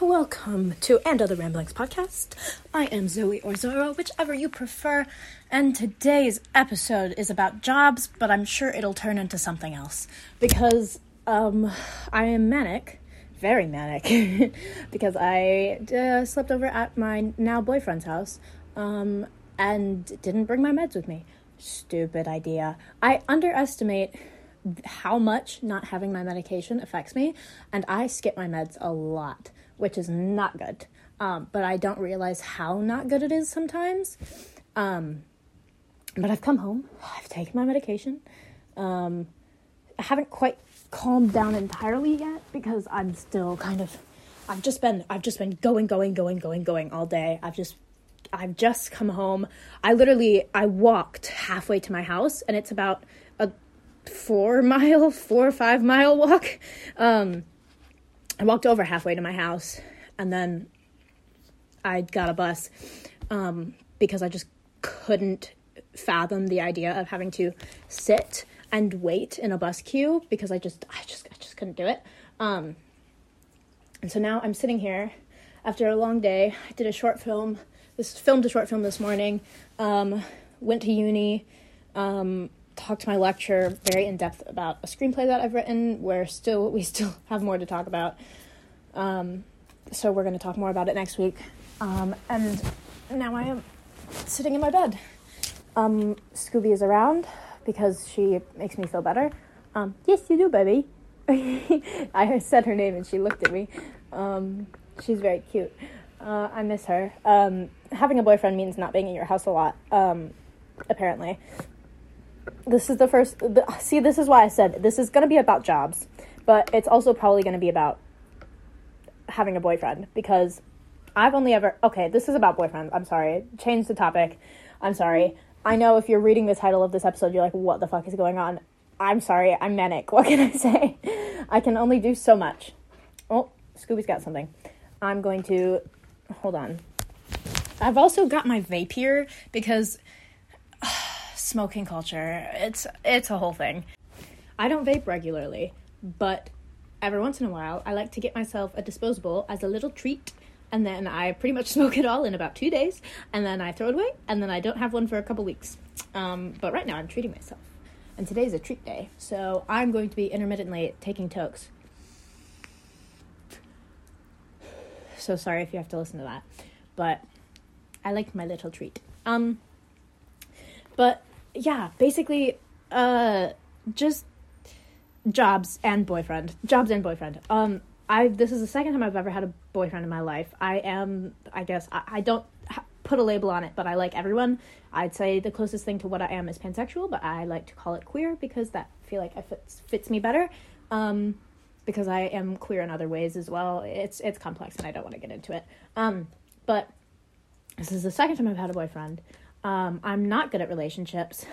Welcome to And Other Ramblings podcast. I am Zoe or Zoro, whichever you prefer, and today's episode is about jobs, but I'm sure it'll turn into something else because I am manic, very manic, because I slept over at my now boyfriend's house and didn't bring my meds with me. Stupid idea. I underestimate how much not having my medication affects me, and I skip my meds a lot, which is not good, but I don't realize how not good it is sometimes, but I've come home, I've taken my medication, I haven't quite calmed down entirely yet, because I'm still kind of, I've just been going all day. I've just come home. I walked halfway to my house, and it's about a 4 or 5 mile walk. I walked over halfway to my house, and then I got a bus because I just couldn't fathom the idea of having to sit and wait in a bus queue, because I just couldn't do it. And so now I'm sitting here after a long day. I did a short film. Filmed a short film this morning. Went to uni. Talked to my lecturer very in depth about a screenplay that I've written. We still have more to talk about. So we're going to talk more about it next week. And now I am sitting in my bed. Scooby is around because she makes me feel better. Yes, you do, baby. I said her name and she looked at me. She's very cute. I miss her. Having a boyfriend means not being in your house a lot. Apparently. This is the first... See, this is why I said this is going to be about jobs, but it's also probably going to be about having a boyfriend, because I've only ever... Okay, this is about boyfriends. I'm sorry. Change the topic. I'm sorry. I know if you're reading the title of this episode, you're like, what the fuck is going on? I'm sorry. I'm manic. What can I say? I can only do so much. Oh, Scooby's got something. I'm going to... Hold on. I've also got my vape here because... smoking culture, it's a whole thing. I don't vape regularly, but every once in a while I like to get myself a disposable as a little treat, and then I pretty much smoke it all in about 2 days, and then I throw it away, and then I don't have one for a couple weeks. But right now I'm treating myself, and today's a treat day, so I'm going to be intermittently taking tokes. So sorry if you have to listen to that, but I like my little treat. But yeah, basically, just jobs and boyfriend. Jobs and boyfriend. This is the second time I've ever had a boyfriend in my life. I don't put a label on it, but I like everyone. I'd say the closest thing to what I am is pansexual, but I like to call it queer because that feel like it fits me better. Because I am queer in other ways as well. It's complex and I don't want to get into it. But this is the second time I've had a boyfriend. I'm not good at relationships,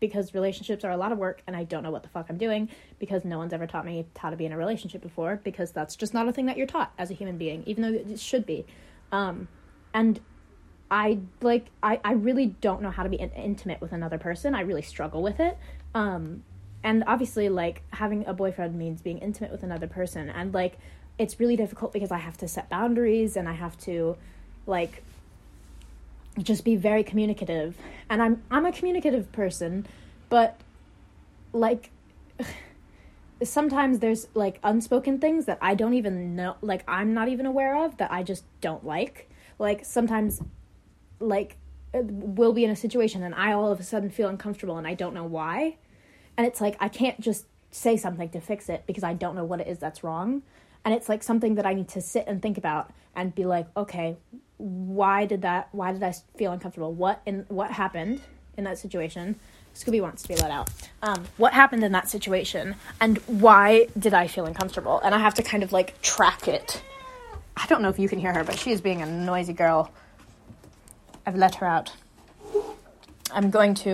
because relationships are a lot of work, and I don't know what the fuck I'm doing, because no one's ever taught me how to be in a relationship before, because that's just not a thing that you're taught as a human being, even though it should be, and I really don't know how to be intimate with another person. I really struggle with it, and obviously, like, having a boyfriend means being intimate with another person, and, like, it's really difficult, because I have to set boundaries, and I have to, like... just be very communicative, and I'm a communicative person, but, like, sometimes there's, like, unspoken things that I don't even know, like, I'm not even aware of, that I just don't like. Like, sometimes, like, we'll be in a situation, and I all of a sudden feel uncomfortable, and I don't know why, and it's like, I can't just say something to fix it, because I don't know what it is that's wrong, and it's, like, something that I need to sit and think about, and be like, okay, why did I feel uncomfortable? What happened in that situation? Scooby wants to be let out. What happened in that situation? And why did I feel uncomfortable? And I have to kind of, like, track it. I don't know if you can hear her, but she is being a noisy girl. I've let her out. I'm going to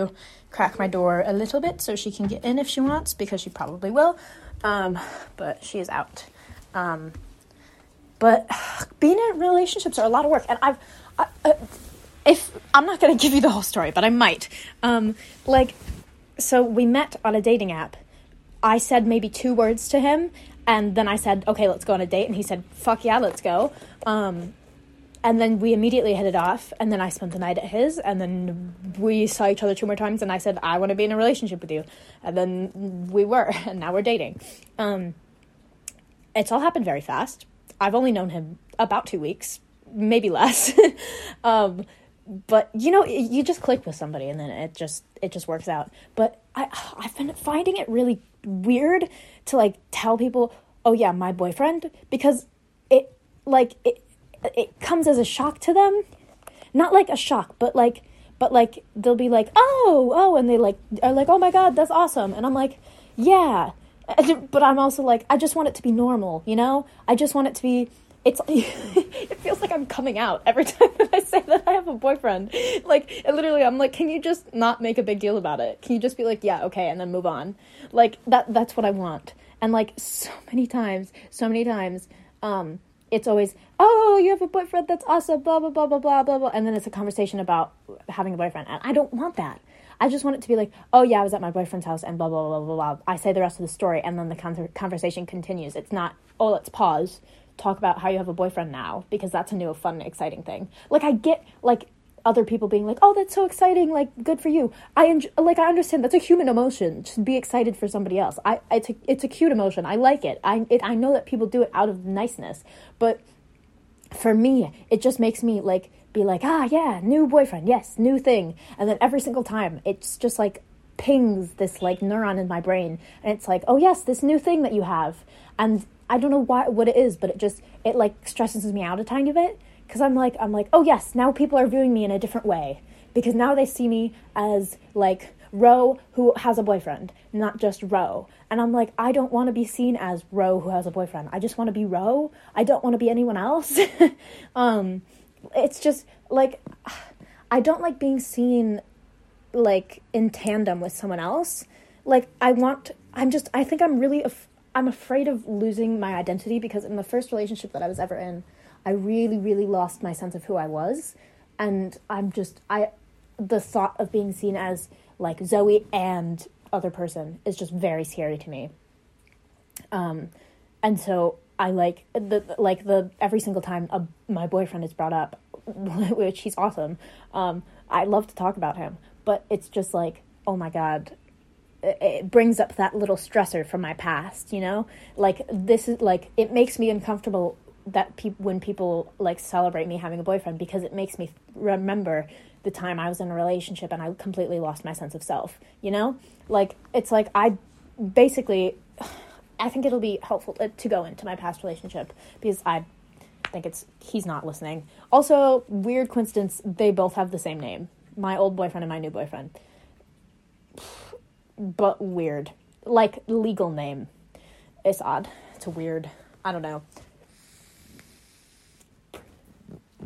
crack my door a little bit so she can get in if she wants, because she probably will. But she is out. But being in relationships are a lot of work, and I'm not going to give you the whole story, but I might. So we met on a dating app. I said maybe 2 words to him, And then I said, okay, let's go on a date. And he said, fuck yeah, let's go. And then we immediately hit it off. And then I spent the night at his. And then we saw each other 2 more times. And I said, I want to be in a relationship with you. And then we were. And now we're dating. It's all happened very fast. I've only known him about 2 weeks, maybe less. But, you know, you just click with somebody and then it just works out. But I've been finding it really weird to, like, tell people, oh, yeah, my boyfriend, because it comes as a shock to them. Not like a shock, but they'll be like, oh, and they, like, are like, oh, my God, that's awesome. And I'm like, yeah, but I'm also like, I just want it to be normal, you know? I just want it to be... It feels like I'm coming out every time that I say that I have a boyfriend. Like, literally, I'm like, can you just not make a big deal about it? Can you just be like, yeah, okay, and then move on? Like, that's what I want. And, like, so many times, it's always, oh, you have a boyfriend, that's awesome, blah, blah, blah, blah, blah, blah, blah. And then it's a conversation about having a boyfriend. And I don't want that. I just want it to be like, oh, yeah, I was at my boyfriend's house, and blah, blah, blah, blah, blah. I say the rest of the story, and then the conversation continues. It's not, oh, let's pause. Talk about how you have a boyfriend now, because that's a new, fun, exciting thing. Like, I get, like, other people being like, oh, that's so exciting, like, good for you. I understand that's a human emotion, to be excited for somebody else. It's a cute emotion. I like it. I know that people do it out of niceness, but for me, it just makes me, like, be like, ah, yeah, new boyfriend, yes, new thing. And then every single time, it's just, like, pings this, like, neuron in my brain, and it's like, oh, yes, this new thing that you have. And I don't know what it is, but it like stresses me out a tiny bit, because I'm like, oh yes, now people are viewing me in a different way, because now they see me as like Ro who has a boyfriend, not just Ro. And I'm like, I don't want to be seen as Ro who has a boyfriend. I just want to be Ro. I don't want to be anyone else. It's just like, I don't like being seen like in tandem with someone else. Like I'm afraid of losing my identity, because in the first relationship that I was ever in, I really, really lost my sense of who I was. And the thought of being seen as like Zoe and other person is just very scary to me. And so I like the every single time my boyfriend is brought up, which he's awesome. I love to talk about him, but it's just like, oh my God, it brings up that little stressor from my past, you know? Like, this is, like, it makes me uncomfortable that when people, like, celebrate me having a boyfriend, because it makes me remember the time I was in a relationship and I completely lost my sense of self, you know? Like, it's like, I think it'll be helpful to go into my past relationship, because I think he's not listening. Also, weird coincidence, they both have the same name. My old boyfriend and my new boyfriend. But weird, like, legal name. It's odd. It's weird. I don't know.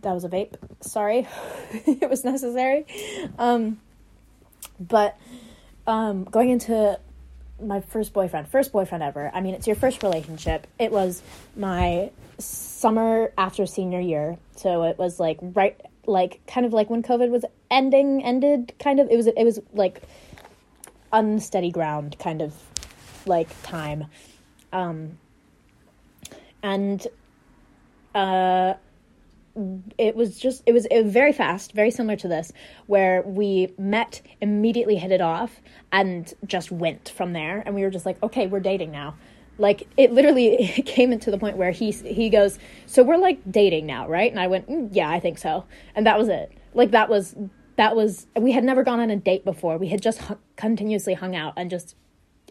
That was a vape. Sorry. It was necessary. But going into my first boyfriend ever. I mean, it's your first relationship. It was my summer after senior year. So it was like right, like kind of like when COVID was ended kind of, it was like unsteady ground kind of like time, and it was very fast, very similar to this, where we met, immediately hit it off, and just went from there. And we were just like, okay, we're dating now. Like, it literally came into the point where he goes, so we're like dating now, right? And I went, yeah, I think so. And that was it. Like, that was, we had never gone on a date before. We had just continuously hung out and just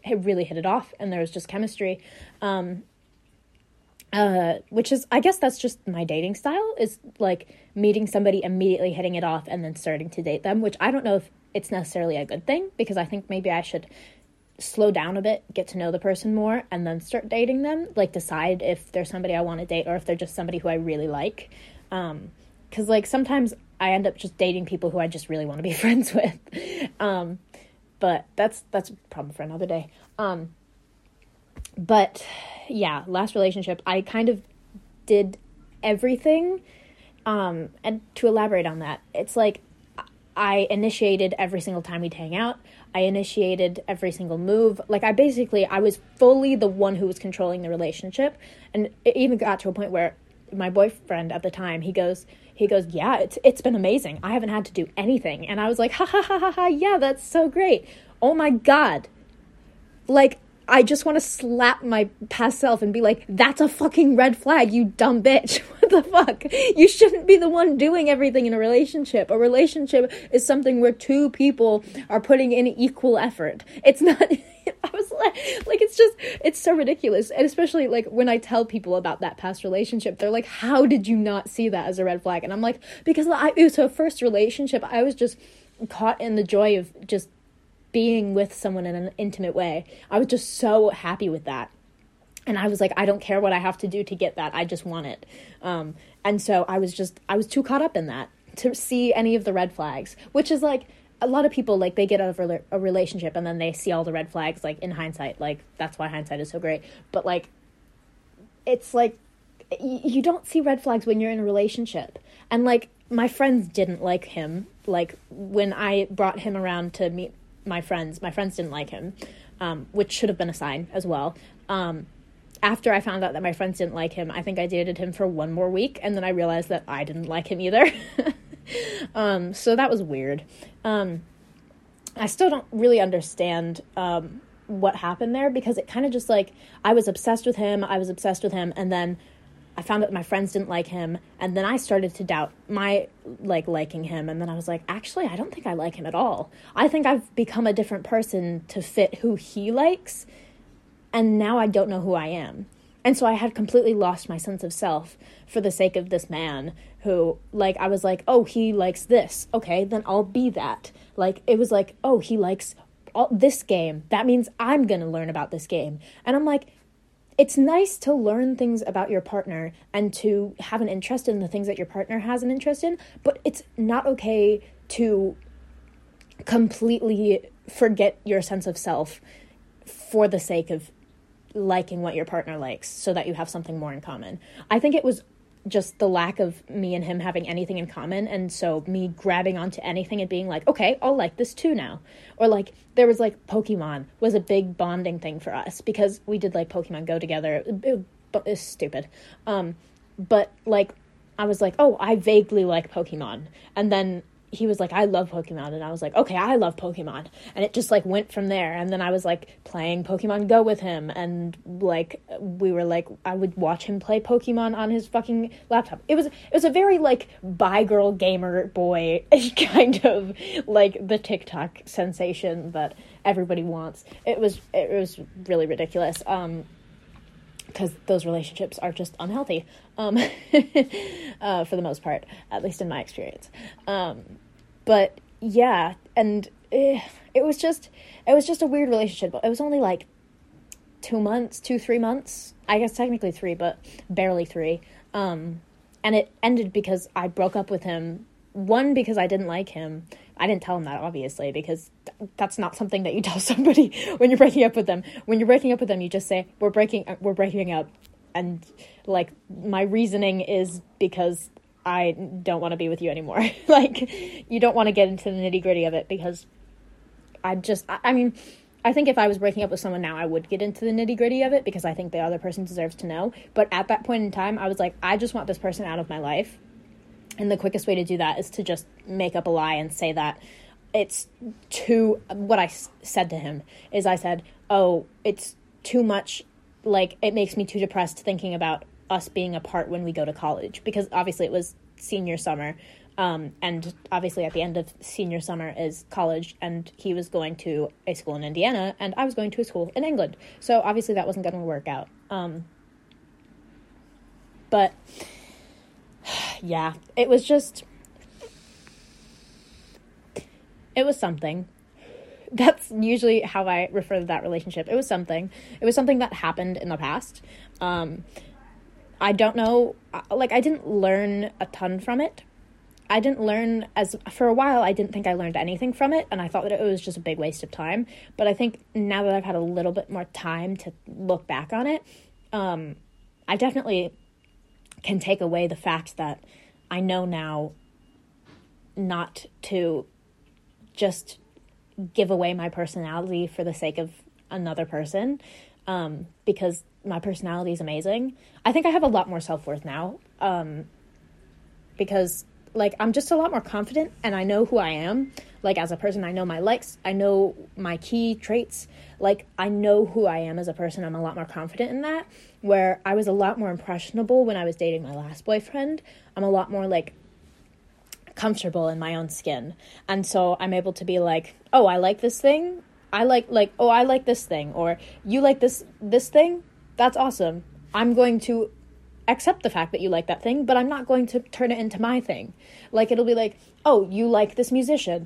really hit it off. And there was just chemistry, which is, I guess that's just my dating style, is like meeting somebody, immediately hitting it off, and then starting to date them, which I don't know if it's necessarily a good thing, because I think maybe I should slow down a bit, get to know the person more, and then start dating them, like decide if they're somebody I want to date or if they're just somebody who I really like. Because, like, sometimes I end up just dating people who I just really want to be friends with. But that's a problem for another day. But, yeah, last relationship, I kind of did everything. And to elaborate on that, it's like I initiated every single time we'd hang out. I initiated every single move. Like, I was fully the one who was controlling the relationship. And it even got to a point where my boyfriend at the time, he goes, yeah, it's been amazing. I haven't had to do anything. And I was like, ha, ha, ha, ha, ha, yeah, that's so great. Oh my God. Like, I just want to slap my past self and be like, that's a fucking red flag, you dumb bitch. What the fuck? You shouldn't be the one doing everything in a relationship. A relationship is something where two people are putting in equal effort. It's not, I was like, it's so ridiculous. And especially like when I tell people about that past relationship, they're like, how did you not see that as a red flag? And I'm like, because it was her first relationship. I was just caught in the joy of just being with someone in an intimate way. I was just so happy with that. And I was like, I don't care what I have to do to get that. I just want it. And so I was too caught up in that to see any of the red flags, which is like a lot of people, like they get out of a relationship and then they see all the red flags, like in hindsight, like that's why hindsight is so great. But like, it's like, you don't see red flags when you're in a relationship. And like my friends didn't like him. Like when I brought him around to meet my friends didn't like him, which should have been a sign as well. After I found out that my friends didn't like him, I think I dated him for one more week, and then I realized that I didn't like him either. So that was weird. I still don't really understand what happened there, because it kind of just like, I was obsessed with him, and then I found out my friends didn't like him, and then I started to doubt my liking him, and then I was like, actually, I don't think I like him at all. I think I've become a different person to fit who he likes, and now I don't know who I am. And so I had completely lost my sense of self for the sake of this man who, like, I was like, oh, he likes this. Okay, then I'll be that. Like, it was like, oh, he likes all this game. That means I'm going to learn about this game. And I'm like, it's nice to learn things about your partner and to have an interest in the things that your partner has an interest in, but it's not okay to completely forget your sense of self for the sake of liking what your partner likes so that you have something more in common. I think it was just the lack of me and him having anything in common, and so me grabbing onto anything and being like, okay, I'll like this too now. Or like, there was like Pokemon was a big bonding thing for us because we did like Pokemon Go together. It's stupid. But like, I was like, oh, I vaguely like Pokemon. And then he was like, I love Pokemon. And I was like, okay, I love Pokemon. And it just like went from there. And then I was like playing Pokemon Go with him. And like, we were like, I would watch him play Pokemon on his fucking laptop. It was a very like bi girl gamer boy kind of like the TikTok sensation that everybody wants. It was really ridiculous. Because those relationships are just unhealthy, for the most part, at least in my experience. But yeah, and it was just a weird relationship. It was only like 2 months, 3 months, I guess technically three, but barely three. And it ended because I broke up with him. One, because I didn't like him. I didn't tell him that, obviously, because that's not something that you tell somebody when you're breaking up with them. When you're breaking up with them, you just say, we're breaking up. And like, my reasoning is because I don't want to be with you anymore. Like, you don't want to get into the nitty gritty of it, because I think if I was breaking up with someone now, I would get into the nitty gritty of it, because I think the other person deserves to know. But at that point in time, I was like, I just want this person out of my life. And the quickest way to do that is to just make up a lie and say that it's too, what I said to him is I said, oh, it's too much, like, it makes me too depressed thinking about us being apart when we go to college. Because obviously it was senior summer, and obviously at the end of senior summer is college, and he was going to a school in Indiana, and I was going to a school in England. So obviously that wasn't going to work out. But yeah, it was something. That's usually how I refer to that relationship. It was something. It was something that happened in the past. I don't know, like, I didn't learn a ton from it. I didn't learn for a while, I didn't think I learned anything from it, and I thought that it was just a big waste of time. But I think now that I've had a little bit more time to look back on it, I definitely can take away the fact that I know now not to just give away my personality for the sake of another person, because my personality is amazing. I think I have a lot more self-worth now, because like I'm just a lot more confident and I know who I am. Like as a person, I know my likes, I know my key traits. Like I know who I am as a person. I'm a lot more confident in that, where I was a lot more impressionable when I was dating my last boyfriend. I'm a lot more like comfortable in my own skin. And so I'm able to be like, oh, I like this thing. I like this thing, or you like this thing. That's awesome. I'm going to accept the fact that you like that thing, but I'm not going to turn it into my thing. Like, it'll be like, oh, you like this musician.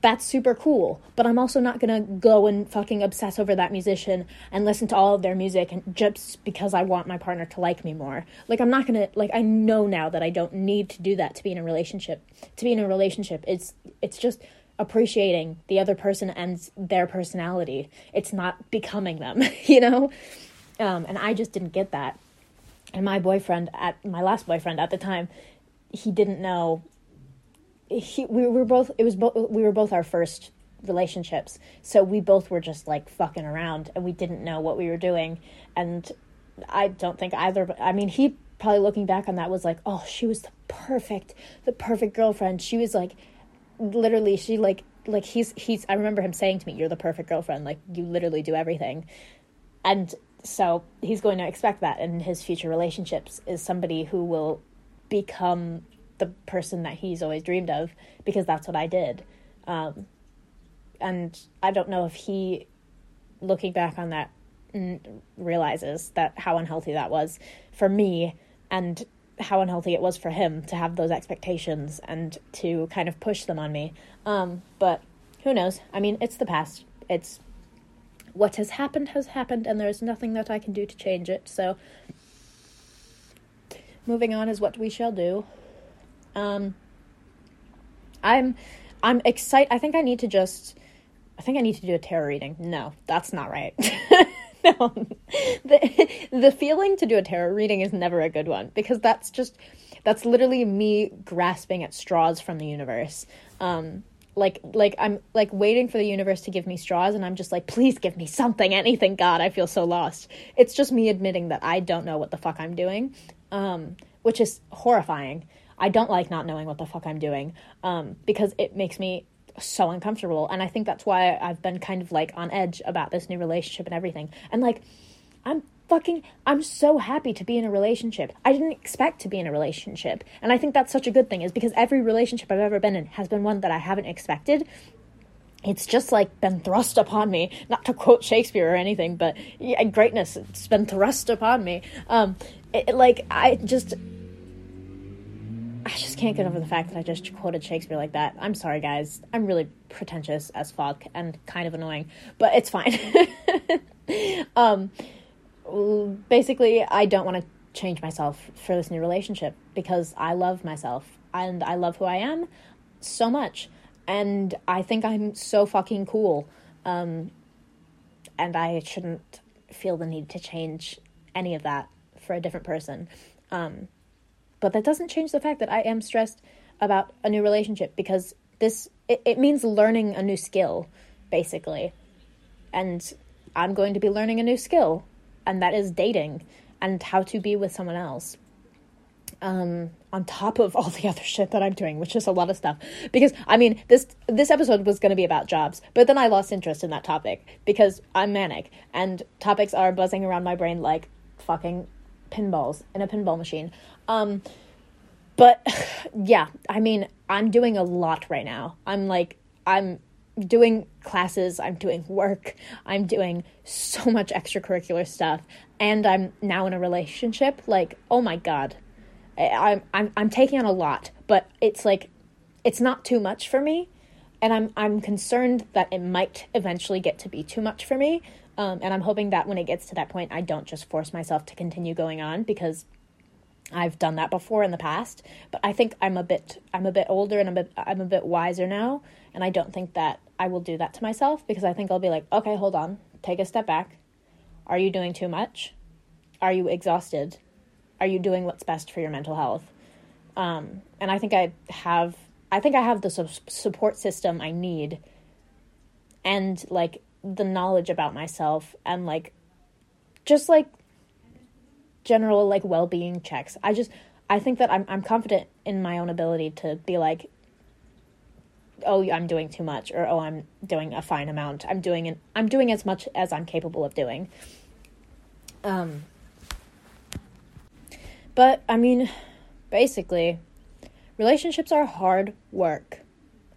That's super cool. But I'm also not going to go and fucking obsess over that musician and listen to all of their music and just because I want my partner to like me more. Like, I'm not going to, like, I know now that I don't need to do that to be in a relationship. To be in a relationship, it's just appreciating the other person and their personality. It's not becoming them, you know? And I just didn't get that. And my last boyfriend at the time, he didn't know. We were both our first relationships. So we both were just like fucking around and we didn't know what we were doing. And I don't think either, I mean, he probably looking back on that was like, oh, she was the perfect girlfriend. She was like, literally, she like he's, I remember him saying to me, you're the perfect girlfriend. Like you literally do everything. And so he's going to expect that in his future relationships, is somebody who will become the person that he's always dreamed of, because that's what I did. And I don't know if he, looking back on that, realizes that how unhealthy that was for me and how unhealthy it was for him to have those expectations and to kind of push them on me. But who knows? I mean, it's the past. It's what has happened, and there's nothing that I can do to change it. So moving on is what we shall do. I'm excited. I think I need to do a tarot reading. No, that's not right. No, the feeling to do a tarot reading is never a good one, because that's literally me grasping at straws from the universe. Like I'm like waiting for the universe to give me straws, and I'm just like, please give me something, anything, God, I feel so lost. It's just me admitting that I don't know what the fuck I'm doing, which is horrifying. I don't like not knowing what the fuck I'm doing, because it makes me so uncomfortable, and I think that's why I've been kind of like on edge about this new relationship and everything. And like, I'm so happy to be in a relationship. I didn't expect to be in a relationship. And I think that's such a good thing, is because every relationship I've ever been in has been one that I haven't expected. It's just like been thrust upon me, not to quote Shakespeare or anything, but yeah, greatness, it's been thrust upon me. I just can't get over the fact that I just quoted Shakespeare like that. I'm sorry, guys. I'm really pretentious as fuck and kind of annoying, but it's fine. Basically, I don't want to change myself for this new relationship, because I love myself and I love who I am so much. And I think I'm so fucking cool. And I shouldn't feel the need to change any of that for a different person. But that doesn't change the fact that I am stressed about a new relationship, because it means learning a new skill, basically. And I'm going to be learning a new skill, and that is dating and how to be with someone else. On top of all the other shit that I'm doing, which is a lot of stuff. Because, I mean, this episode was going to be about jobs, but then I lost interest in that topic because I'm manic and topics are buzzing around my brain like fucking pinballs in a pinball machine. But yeah, I mean, I'm doing a lot right now. I'm doing classes, I'm doing work, I'm doing so much extracurricular stuff, and I'm now in a relationship. Like, oh my God, I'm taking on a lot, but it's like, it's not too much for me. And I'm concerned that it might eventually get to be too much for me. And I'm hoping that when it gets to that point, I don't just force myself to continue going on, because I've done that before in the past. But I think I'm a bit older and I'm a bit wiser now. And I don't think that I will do that to myself, because I think I'll be like, okay, hold on, take a step back. Are you doing too much? Are you exhausted? Are you doing what's best for your mental health? And I think I have the support system I need and like the knowledge about myself and like just like general like well-being checks. I think that I'm confident in my own ability to be like, oh, I'm doing too much, or oh, I'm doing a fine amount. I'm doing as much as I'm capable of doing. But I mean, basically, relationships are hard work,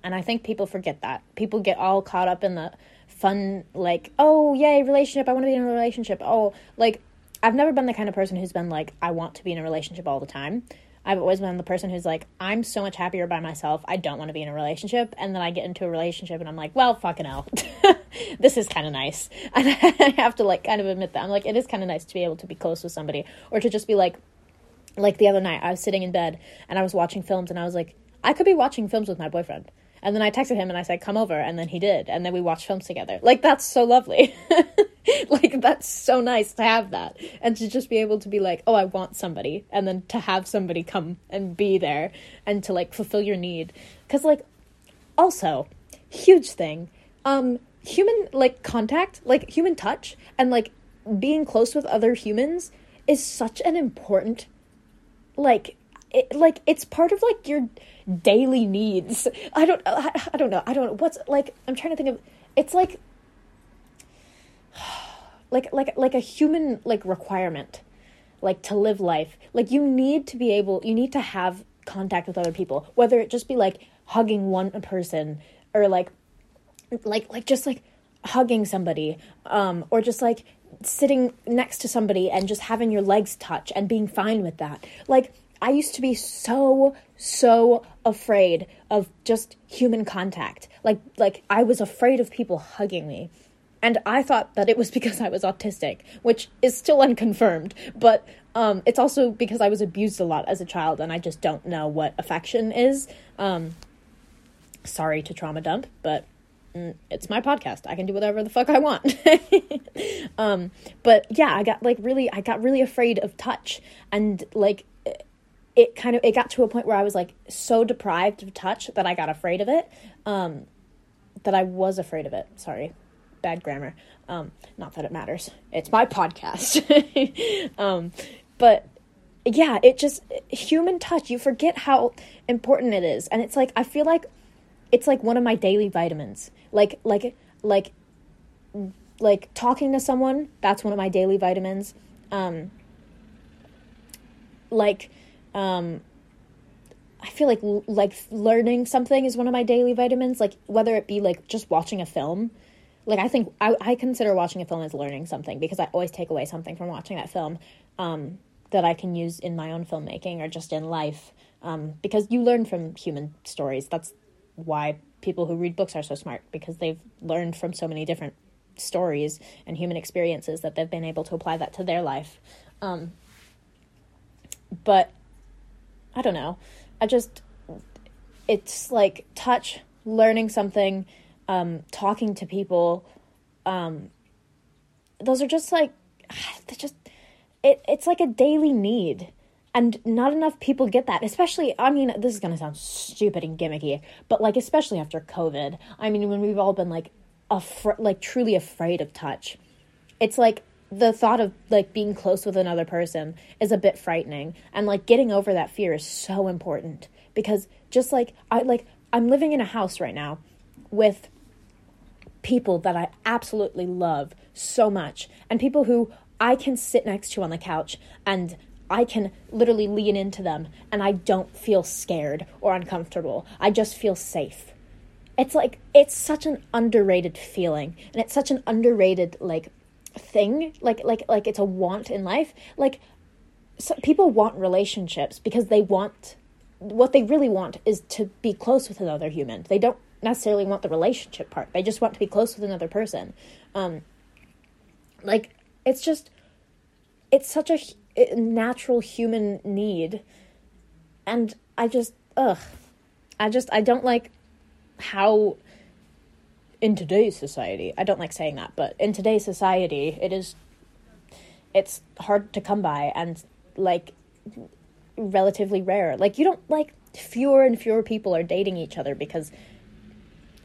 and I think people forget that. People get all caught up in the fun, like, oh, yay, relationship, I want to be in a relationship. Oh, like, I've never been the kind of person who's been like, I want to be in a relationship all the time. I've always been the person who's like, I'm so much happier by myself, I don't want to be in a relationship. And then I get into a relationship and I'm like, well, fucking hell, this is kind of nice. And I have to like kind of admit that. I'm like, it is kind of nice to be able to be close with somebody, or to just be like the other night I was sitting in bed and I was watching films and I was like, I could be watching films with my boyfriend. And then I texted him and I said, come over. And then he did. And then we watched films together. Like, that's so lovely. Like, that's so nice to have that. And to just be able to be like, oh, I want somebody. And then to have somebody come and be there and to, like, fulfill your need. Because, like, also, huge thing, human, like, contact, like, human touch and, like, being close with other humans is such an important, like, it's part of, like, your daily needs. I don't know. What's, like, I'm trying to think of, it's like a human, like, requirement, like, to live life. Like, you need to have contact with other people, whether it just be, like, hugging one person, or, like, just, like, hugging somebody, or just, like, sitting next to somebody and just having your legs touch and being fine with that. Like, I used to be so afraid of just human contact. Like I was afraid of people hugging me. And I thought that it was because I was autistic, which is still unconfirmed. But it's also because I was abused a lot as a child, and I just don't know what affection is. Sorry to trauma dump, but it's my podcast. I can do whatever the fuck I want. But yeah, I got really afraid of touch. And like, it got to a point where I was like so deprived of touch that I got afraid of it, that I was afraid of it. Sorry, bad grammar. Not that it matters. It's my podcast. But yeah, human touch, you forget how important it is. And it's like, I feel like it's like one of my daily vitamins. Like talking to someone, that's one of my daily vitamins. I feel like learning something is one of my daily vitamins, like whether it be like just watching a film. Like I think I consider watching a film as learning something, because I always take away something from watching that film that I can use in my own filmmaking or just in life, because you learn from human stories. That's why people who read books are so smart, because they've learned from so many different stories and human experiences that they've been able to apply that to their life. But I don't know. It's like touch, learning something, talking to people. Those are just like, it's like a daily need, and not enough people get that. Especially, I mean, this is going to sound stupid and gimmicky, but like, especially after COVID, I mean, when we've all been like, truly afraid of touch, it's like, the thought of like being close with another person is a bit frightening, and like getting over that fear is so important, because just like I'm living in a house right now with people that I absolutely love so much, and people who I can sit next to on the couch and I can literally lean into them and I don't feel scared or uncomfortable. I just feel safe. It's like, it's such an underrated feeling, and it's such an underrated like thing, like it's a want in life. Like, so people want relationships because they want, what they really want is to be close with another human. They don't necessarily want the relationship part. They just want to be close with another person. Like, it's just, it's such a natural human need, and I don't like how, in today's society, I don't like saying that, but in today's society, it's hard to come by and, like, relatively rare. Like, you don't, like, fewer and fewer people are dating each other because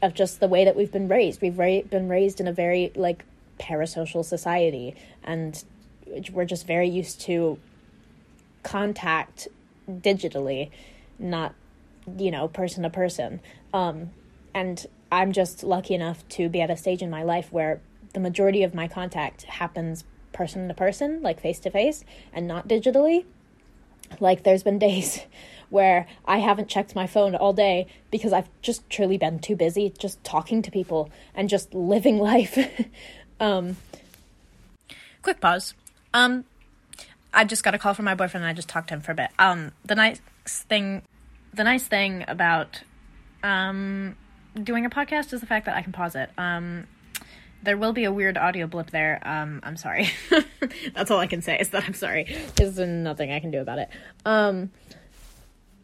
of just the way that we've been raised. We've been raised in a very, like, parasocial society, and we're just very used to contact digitally, not, you know, person to person. And I'm just lucky enough to be at a stage in my life where the majority of my contact happens person to person, like face to face, and not digitally. Like, there's been days where I haven't checked my phone all day because I've just truly been too busy just talking to people and just living life. Quick pause. I just got a call from my boyfriend and I just talked to him for a bit. The nice thing about doing a podcast is the fact that I can pause it. There will be a weird audio blip there. I'm sorry. That's all I can say is that I'm sorry. There's nothing I can do about it.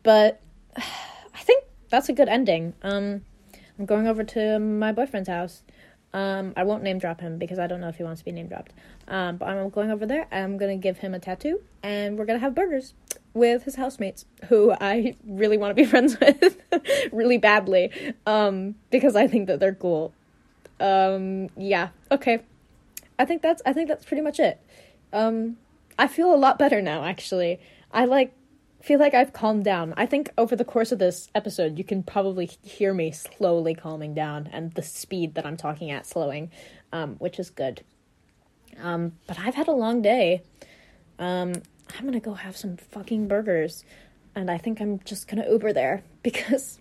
But I think that's a good ending. I'm going over to my boyfriend's house. I won't name drop him because I don't know if he wants to be name dropped. But I'm going over there. I'm going to give him a tattoo and we're going to have burgers with his housemates, who I really want to be friends with really badly, because I think that they're cool. Yeah. Okay. I think that's pretty much it. I feel a lot better now, actually. I feel like I've calmed down. I think over the course of this episode, you can probably hear me slowly calming down and the speed that I'm talking at slowing, which is good. But I've had a long day. I'm gonna go have some fucking burgers, and I think I'm just gonna Uber there because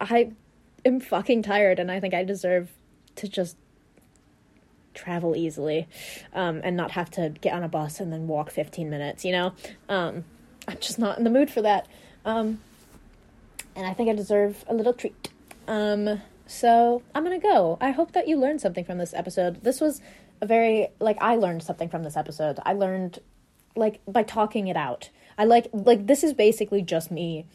I am fucking tired and I think I deserve to just travel easily, and not have to get on a bus and then walk 15 minutes, you know? I'm just not in the mood for that. And I think I deserve a little treat. So I'm gonna go. I hope that you learned something from this episode. This was a very, like, I learned something from this episode. I learned, like, by talking it out. I this is basically just me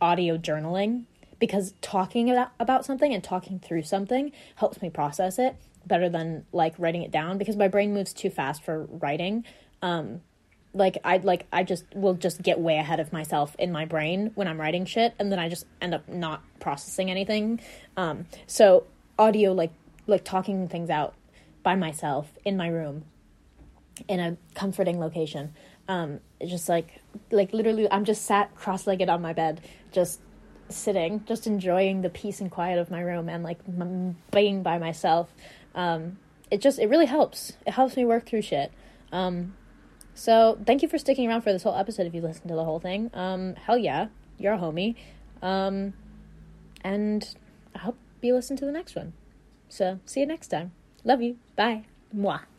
audio journaling, because talking about something and talking through something helps me process it better than, like, writing it down, because my brain moves too fast for writing. I just will just get way ahead of myself in my brain when I'm writing shit, and then I just end up not processing anything. So audio, like talking things out by myself in my room in a comforting location. Just like literally I'm just sat cross-legged on my bed, just sitting, just enjoying the peace and quiet of my room and, like, being by myself. It really helps. It helps me work through shit. So thank you for sticking around for this whole episode if you listened to the whole thing. Hell yeah, you're a homie. And I hope you listen to the next one. So see you next time. Love you. Bye. Mwah.